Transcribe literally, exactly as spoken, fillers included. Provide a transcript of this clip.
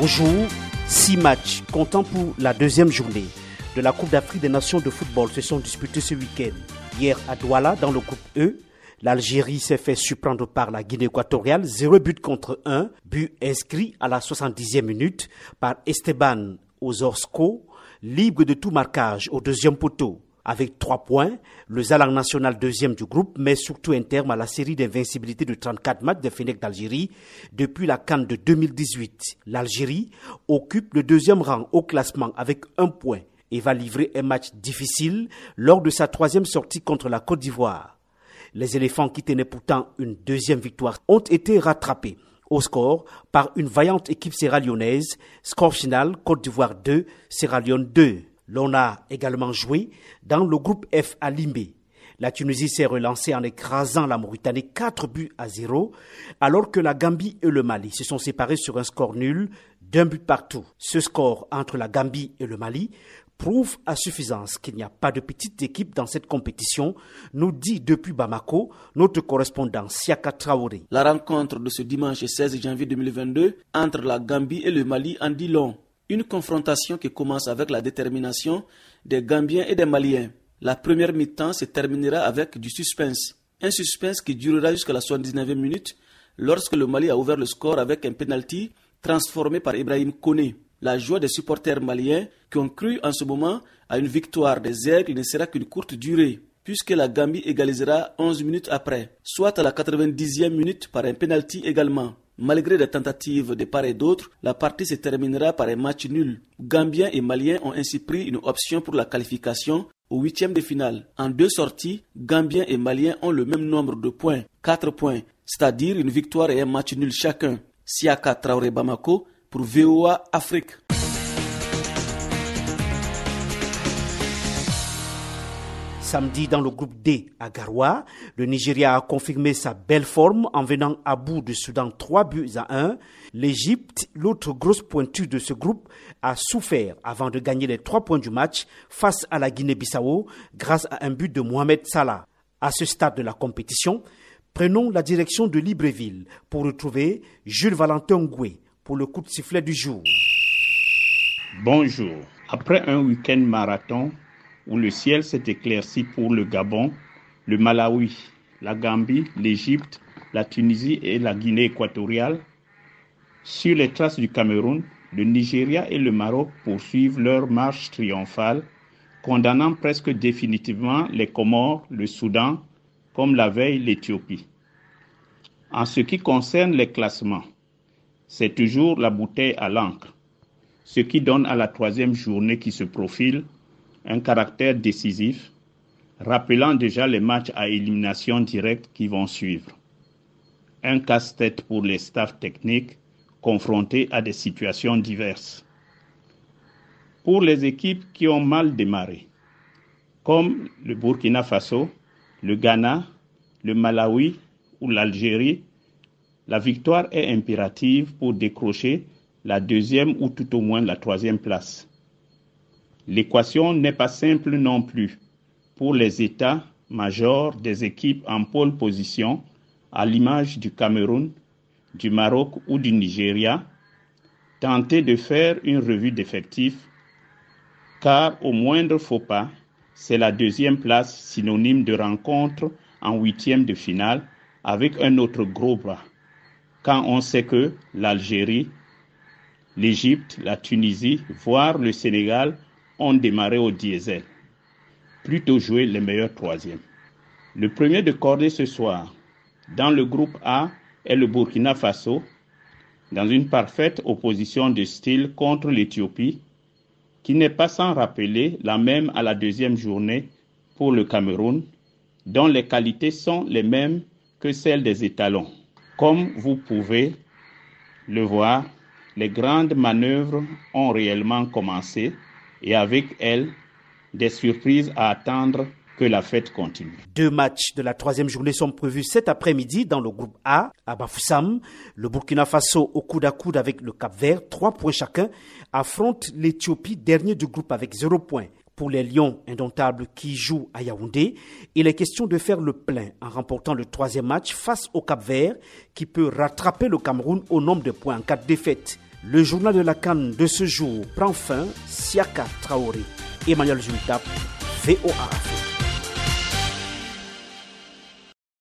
pour jour, six matchs comptant pour la deuxième journée de la Coupe d'Afrique des Nations de football se sont disputés ce week-end. Hier à Douala, dans le groupe E, l'Algérie s'est fait surprendre par la Guinée Équatoriale, zéro but contre un, but inscrit à la soixante-dixième minute par Esteban Osorsco, libre de tout marquage au deuxième poteau. Avec trois points, le Zalang national deuxième du groupe met surtout un terme à la série d'invincibilité de trente-quatre matchs des Fennecs d'Algérie depuis la CAN de deux mille dix-huit. L'Algérie occupe le deuxième rang au classement avec un point et va livrer un match difficile lors de sa troisième sortie contre la Côte d'Ivoire. Les éléphants, qui tenaient pourtant une deuxième victoire, ont été rattrapés au score par une vaillante équipe sierra-léonaise. Score final, Côte d'Ivoire deux, Sierra Leone deux. L'on a également joué dans le groupe F à Limbe. La Tunisie s'est relancée en écrasant la Mauritanie quatre buts à zéro, alors que la Gambie et le Mali se sont séparés sur un score nul d'un but partout. Ce score entre la Gambie et le Mali prouve à suffisance qu'il n'y a pas de petite équipe dans cette compétition, nous dit depuis Bamako notre correspondant Siaka Traoré. La rencontre de ce dimanche seize janvier deux mille vingt-deux entre la Gambie et le Mali en dit long. Une confrontation qui commence avec la détermination des Gambiens et des Maliens. La première mi-temps se terminera avec du suspense. Un suspense qui durera jusqu'à la soixante-dix-neuvième minute lorsque le Mali a ouvert le score avec un penalty transformé par Ibrahim Koné. La joie des supporters maliens qui ont cru en ce moment à une victoire des Aigles ne sera qu'une courte durée, puisque la Gambie égalisera onze minutes après, soit à la quatre-vingt-dixième minute par un penalty également. Malgré des tentatives de part et d'autre, la partie se terminera par un match nul. Gambiens et Maliens ont ainsi pris une option pour la qualification au huitième de finale. En deux sorties, Gambiens et Maliens ont le même nombre de points, quatre points, c'est-à-dire une victoire et un match nul chacun. Siaka Traoré, Bamako, pour V O A Afrique. Samedi, dans le groupe D à Garoua, le Nigeria a confirmé sa belle forme en venant à bout du Soudan trois buts à un. L'Égypte, l'autre grosse pointue de ce groupe, a souffert avant de gagner les trois points du match face à la Guinée-Bissau grâce à un but de Mohamed Salah. À ce stade de la compétition, prenons la direction de Libreville pour retrouver Jules Valentin Goué pour le coup de sifflet du jour. Bonjour. Après un week-end marathon où le ciel s'est éclairci pour le Gabon, le Malawi, la Gambie, l'Égypte, la Tunisie et la Guinée équatoriale, sur les traces du Cameroun, le Nigeria et le Maroc poursuivent leur marche triomphale, condamnant presque définitivement les Comores, le Soudan, comme la veille l'Éthiopie. En ce qui concerne les classements, c'est toujours la bouteille à l'encre, ce qui donne à la troisième journée qui se profile un caractère décisif, rappelant déjà les matchs à élimination directe qui vont suivre. Un casse-tête pour les staffs techniques confrontés à des situations diverses. Pour les équipes qui ont mal démarré, comme le Burkina Faso, le Ghana, le Malawi ou l'Algérie, la victoire est impérative pour décrocher la deuxième ou tout au moins la troisième place. L'équation n'est pas simple non plus pour les états-majors des équipes en pole position, à l'image du Cameroun, du Maroc ou du Nigeria, tenter de faire une revue d'effectifs, car au moindre faux pas, c'est la deuxième place synonyme de rencontre en huitième de finale avec un autre gros bras, quand on sait que l'Algérie, l'Égypte, la Tunisie, voire le Sénégal ont démarré au diesel, plutôt jouer les meilleurs troisièmes. Le premier de cordée ce soir, dans le groupe A, est le Burkina Faso, dans une parfaite opposition de style contre l'Éthiopie, qui n'est pas sans rappeler la même à la deuxième journée pour le Cameroun, dont les qualités sont les mêmes que celles des étalons. Comme vous pouvez le voir, les grandes manœuvres ont réellement commencé, et avec elles, des surprises à attendre que la fête continue. Deux matchs de la troisième journée sont prévus cet après-midi dans le groupe A, à Bafoussam. Le Burkina Faso, au coude à coude avec le Cap-Vert, trois points chacun, affronte l'Éthiopie, dernier du groupe avec zéro point. Pour les Lions indomptables qui jouent à Yaoundé, il est question de faire le plein en remportant le troisième match face au Cap-Vert, qui peut rattraper le Cameroun au nombre de points en cas de défaite. Le journal de la CAN de ce jour prend fin. Siaka Traoré, Emmanuel Djiltap, V O A.